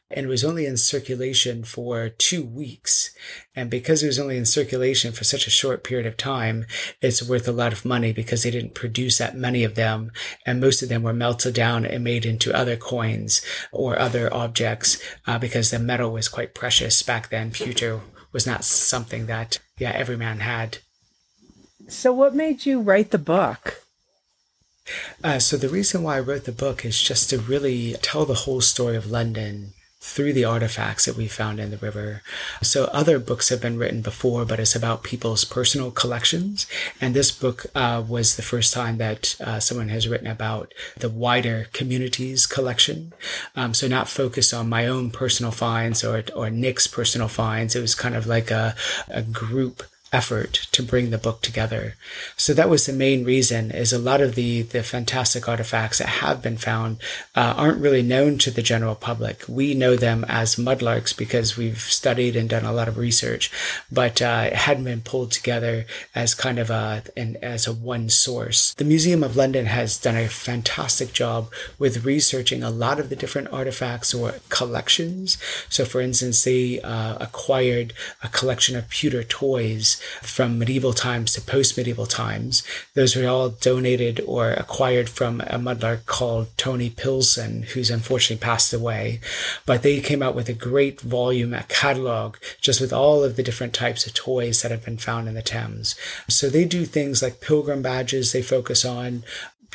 And it was only in circulation for two weeks. And because it was only in circulation for such a short period of time, it's worth a lot of money because they didn't produce that many of them. And most of them were melted down and made into other coins or other objects uh, because the metal was quite precious back then. Pewter was not something that, yeah, every man had. So what made you write the book? Uh, so the reason why I wrote the book is just to really tell the whole story of London through the artifacts that we found in the river. So other books have been written before, but it's about people's personal collections. And this book uh, was the first time that uh, someone has written about the wider community's collection. Um, so not focused on my own personal finds or, or Nick's personal finds. It was kind of like a, a group effort to bring the book together. So that was the main reason, is a lot of the, the fantastic artifacts that have been found uh, aren't really known to the general public. We know them as mudlarks because we've studied and done a lot of research, but uh, it hadn't been pulled together as kind of a, an, as a one source. The Museum of London has done a fantastic job with researching a lot of the different artifacts or collections. So for instance, they uh, acquired a collection of pewter toys from medieval times to post-medieval times. Those were all donated or acquired from a mudlark called Tony Pilson, who's unfortunately passed away. But they came out with a great volume, a catalog, just with all of the different types of toys that have been found in the Thames. So they do things like pilgrim badges they focus on,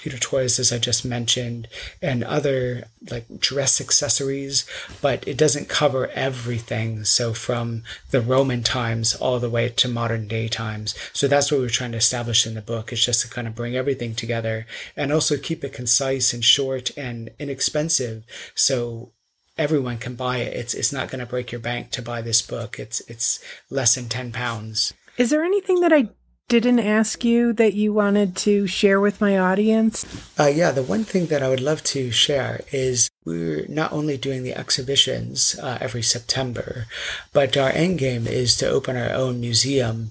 pewter toys, as I just mentioned, and other like dress accessories, but it doesn't cover everything. So from the Roman times all the way to modern day times. So that's what we were trying to establish in the book, is just to kind of bring everything together and also keep it concise and short and inexpensive. So everyone can buy it. It's it's not going to break your bank to buy this book. It's it's less than ten pounds. Is there anything that I didn't ask you that you wanted to share with my audience? Uh, yeah, the one thing that I would love to share is we're not only doing the exhibitions uh, every September, but our end game is to open our own museum.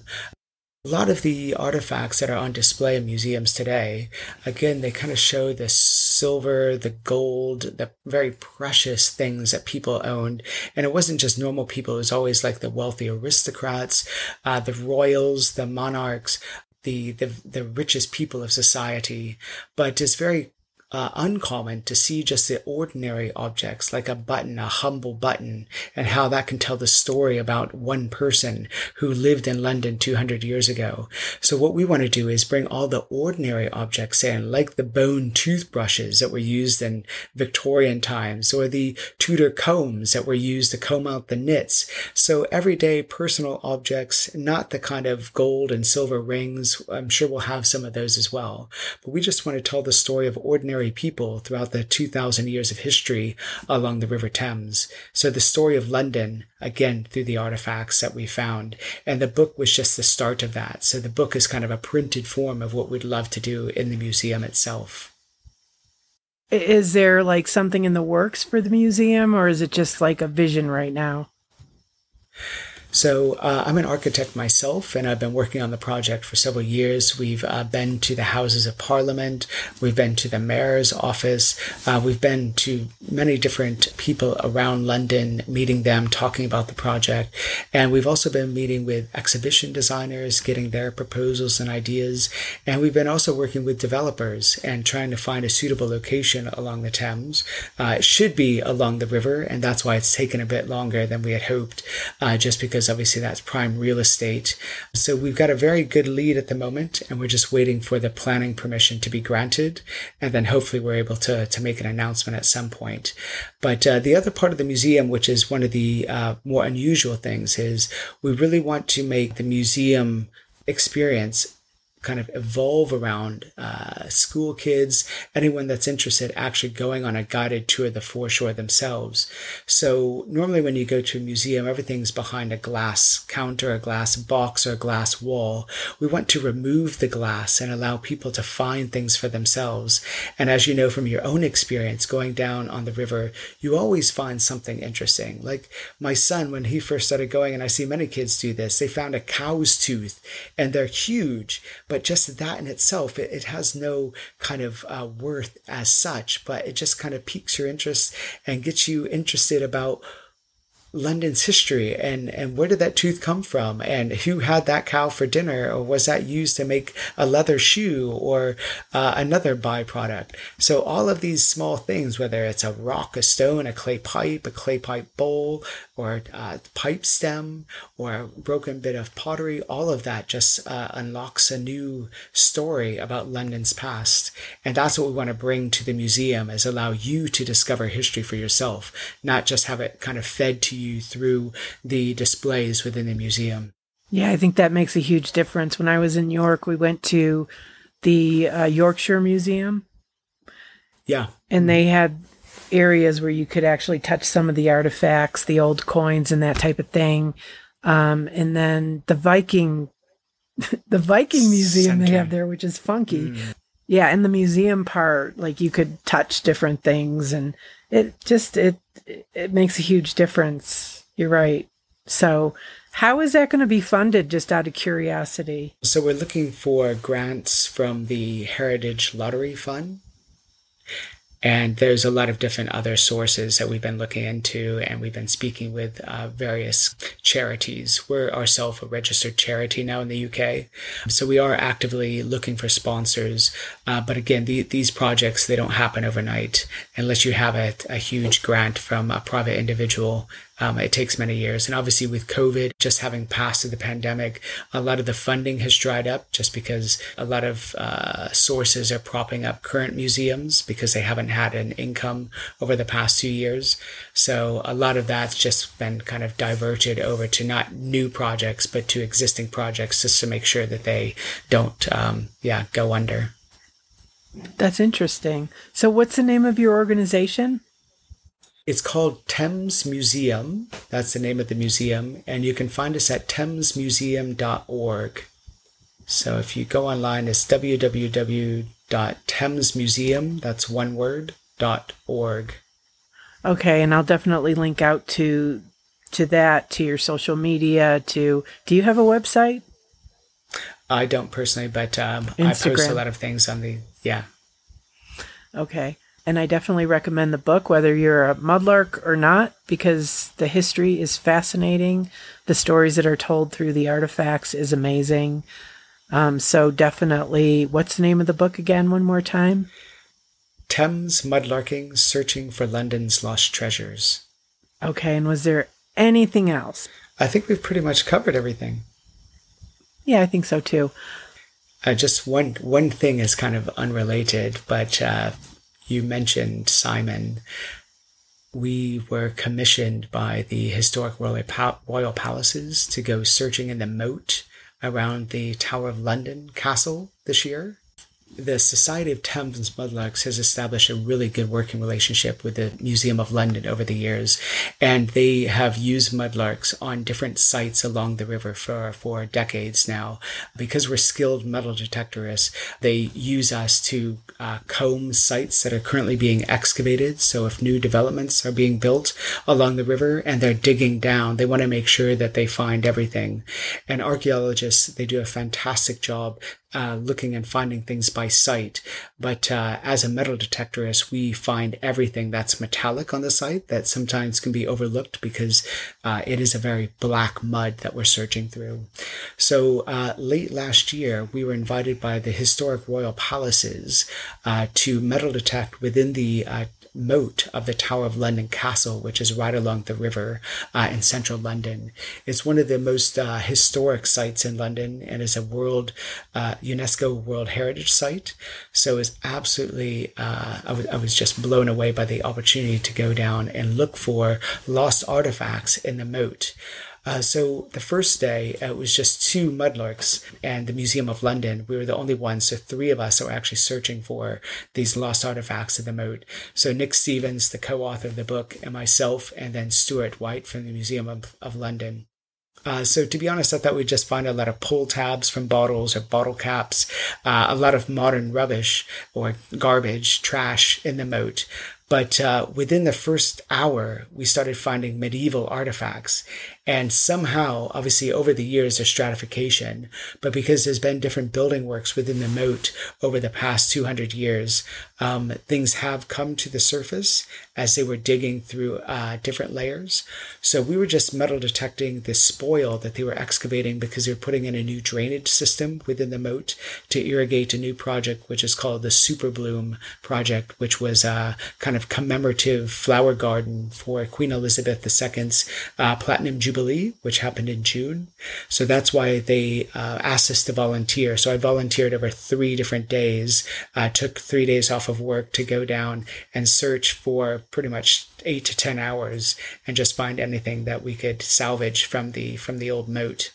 A lot of the artifacts that are on display in museums today, again, they kind of show the silver, the gold, the very precious things that people owned. And it wasn't just normal people. It was always like the wealthy aristocrats, uh, the royals, the monarchs, the, the, the richest people of society. But it's very Uh, uncommon to see just the ordinary objects like a button, a humble button, and how that can tell the story about one person who lived in London two hundred years ago. So what we want to do is bring all the ordinary objects in, like the bone toothbrushes that were used in Victorian times, or the Tudor combs that were used to comb out the knits. So everyday personal objects, not the kind of gold and silver rings. I'm sure we'll have some of those as well. But we just want to tell the story of ordinary people throughout the two thousand years of history along the River Thames. So the story of London, again, through the artifacts that we found. And the book was just the start of that. So the book is kind of a printed form of what we'd love to do in the museum itself. Is there like something in the works for the museum, or is it just like a vision right now? So uh, I'm an architect myself, and I've been working on the project for several years. We've uh, been to the Houses of Parliament. We've been to the mayor's office. Uh, we've been to many different people around London, meeting them, talking about the project. And we've also been meeting with exhibition designers, getting their proposals and ideas. And we've been also working with developers and trying to find a suitable location along the Thames. Uh, it should be along the river, and that's why it's taken a bit longer than we had hoped, uh, just because obviously that's prime real estate. So we've got a very good lead at the moment, and we're just waiting for the planning permission to be granted. And then hopefully we're able to, to make an announcement at some point. But uh, the other part of the museum, which is one of the uh, more unusual things, is we really want to make the museum experience kind of evolve around uh, school kids, anyone that's interested actually going on a guided tour of the foreshore themselves. So normally when you go to a museum, everything's behind a glass counter, a glass box, or a glass wall. We want to remove the glass and allow people to find things for themselves. And as you know from your own experience going down on the river, you always find something interesting. Like my son, when he first started going, and I see many kids do this, they found a cow's tooth, and they're huge. But just that in itself, it, it has no kind of uh, worth as such, but it just kind of piques your interest and gets you interested about London's history and, and where did that tooth come from, and who had that cow for dinner, or was that used to make a leather shoe or uh, another byproduct? So all of these small things, whether it's a rock, a stone, a clay pipe, a clay pipe bowl, or a pipe stem, or a broken bit of pottery, all of that just uh, unlocks a new story about London's past. And that's what we want to bring to the museum, is allow you to discover history for yourself, not just have it kind of fed to you you through the displays within the museum. Yeah, I think that makes a huge difference. When I was in York, we went to the uh, Yorkshire Museum. Yeah. And they had areas where you could actually touch some of the artifacts, the old coins and that type of thing. Um, and then the Viking, the Viking Museum Center they have there, which is funky. Mm. Yeah. And the museum part, like you could touch different things, and it just, it, it makes a huge difference. You're right. So how is that going to be funded, just out of curiosity? So we're looking for grants from the Heritage Lottery Fund. And there's a lot of different other sources that we've been looking into, and we've been speaking with uh, various charities. We're ourselves a registered charity now in the U K. So we are actively looking for sponsors. Uh, but again, the, these projects, they don't happen overnight unless you have a, a huge grant from a private individual Um, it takes many years. And obviously with COVID, just having passed through the pandemic, a lot of the funding has dried up just because a lot of uh, sources are propping up current museums because they haven't had an income over the past two years. So a lot of that's just been kind of diverted over to not new projects, but to existing projects just to make sure that they don't, um, yeah, go under. That's interesting. So what's the name of your organization? It's called Thames Museum. That's the name of the museum. And you can find us at thames museum dot org. So if you go online, it's w w w dot thames museum, that's one word, dot org. Okay, and I'll definitely link out to to that, to your social media, to... Do you have a website? I don't personally, but um, I post a lot of things on the... Yeah. Okay. And I definitely recommend the book, whether you're a mudlark or not, because the history is fascinating. The stories that are told through the artifacts is amazing. Um, so definitely, what's the name of the book again one more time? Thames Mudlarking, Searching for London's Lost Treasures. Okay. And was there anything else? I think we've pretty much covered everything. Yeah, I think so too. Uh, just one one thing is kind of unrelated, but uh, you mentioned Simon. We were commissioned by the Historic Royal, Pal- Royal Palaces to go searching in the moat around the Tower of London castle this year. The Society of Thames Mudlarks has established a really good working relationship with the Museum of London over the years, and they have used mudlarks on different sites along the river for, for decades now. Because we're skilled metal detectorists, they use us to uh, comb sites that are currently being excavated. So if new developments are being built along the river and they're digging down, they want to make sure that they find everything. And archaeologists, they do a fantastic job Uh, looking and finding things by sight. But uh, as a metal detectorist, we find everything that's metallic on the site that sometimes can be overlooked because uh, it is a very black mud that we're searching through. So uh, late last year, we were invited by the Historic Royal Palaces uh, to metal detect within the uh, moat of the Tower of London Castle, which is right along the river uh, in central London. It's one of the most uh, historic sites in London and is a world uh, UNESCO World Heritage Site. So it's absolutely, uh, I, w- I was just blown away by the opportunity to go down and look for lost artifacts in the moat. Uh, so the first day, uh, it was just two mudlarks and the Museum of London. We were the only ones, so three of us are actually searching for these lost artifacts of the moat. So Nick Stevens, the co-author of the book, and myself, and then Stuart White from the Museum of, of London. Uh, so to be honest, I thought we'd just find a lot of pull tabs from bottles or bottle caps, uh, a lot of modern rubbish or garbage, trash in the moat. But uh, within the first hour, we started finding medieval artifacts. And somehow, obviously, over the years, there's stratification. But because there's been different building works within the moat over the past two hundred years, um, things have come to the surface as they were digging through uh, different layers. So we were just metal detecting the spoil that they were excavating because they were putting in a new drainage system within the moat to irrigate a new project, which is called the Super Bloom Project, which was uh, kind of commemorative flower garden for Queen Elizabeth the Second's uh, Platinum Jubilee, which happened in June. So that's why they uh, asked us to volunteer. So I volunteered over three different days, uh, took three days off of work to go down and search for pretty much eight to ten hours and just find anything that we could salvage from the from the old moat.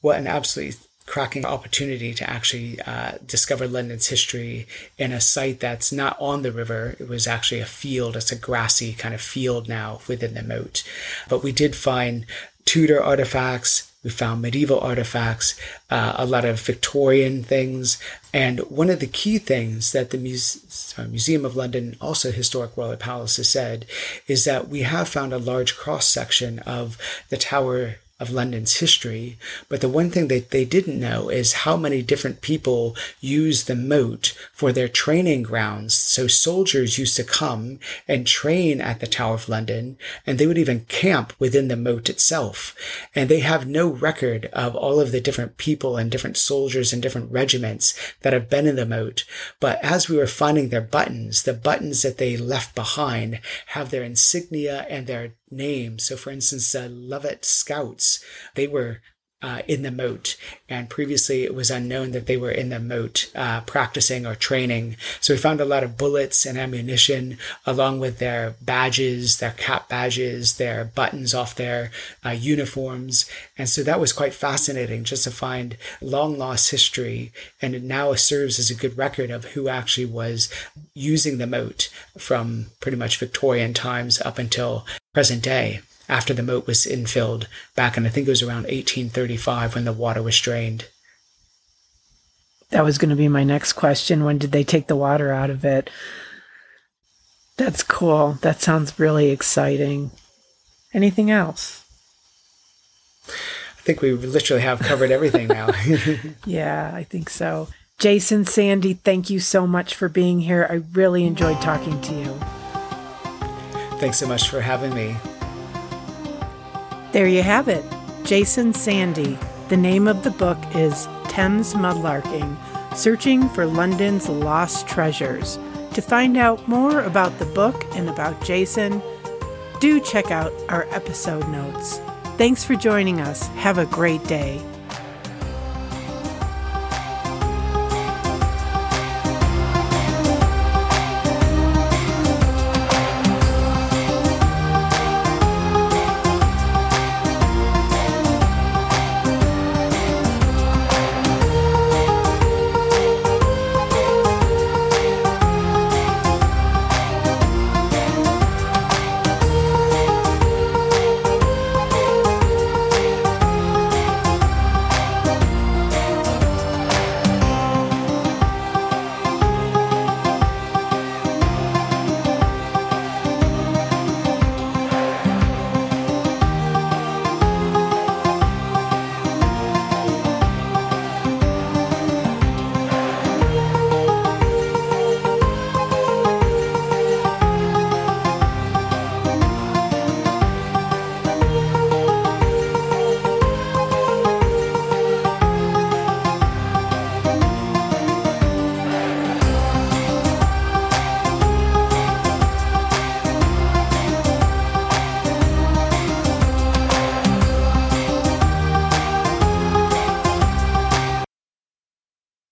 What an absolutely cracking opportunity to actually uh, discover London's history in a site that's not on the river. It was actually a field. It's a grassy kind of field now within the moat. But we did find Tudor artifacts. We found medieval artifacts, uh, a lot of Victorian things. And one of the key things that the Muse- Museum of London, also Historic Royal Palaces, said is that we have found a large cross-section of the Tower of London's history, but the one thing that they didn't know is how many different people use the moat for their training grounds. So soldiers used to come and train at the Tower of London, and they would even camp within the moat itself. And they have no record of all of the different people and different soldiers and different regiments that have been in the moat. But as we were finding their buttons, the buttons that they left behind have their insignia and their names. So, for instance, uh, Lovat Scouts, they were uh, in the moat, and previously it was unknown that they were in the moat uh, practicing or training. So we found a lot of bullets and ammunition, along with their badges, their cap badges, their buttons off their uh, uniforms. And so that was quite fascinating, just to find long lost history. And it now serves as a good record of who actually was using the moat from pretty much Victorian times up until present day, after the moat was infilled back in, I think it was around eighteen thirty-five when the water was drained. That was going to be my next question. When did they take the water out of it? That's cool. That sounds really exciting. Anything else? I think we literally have covered everything now. Yeah, I think so. Jason, Sandy, thank you so much for being here. I really enjoyed talking to you. Thanks so much for having me. There you have it, Jason Sandy. The name of the book is Thames Mudlarking, Searching for London's Lost Treasures. To find out more about the book and about Jason, do check out our episode notes. Thanks for joining us. Have a great day.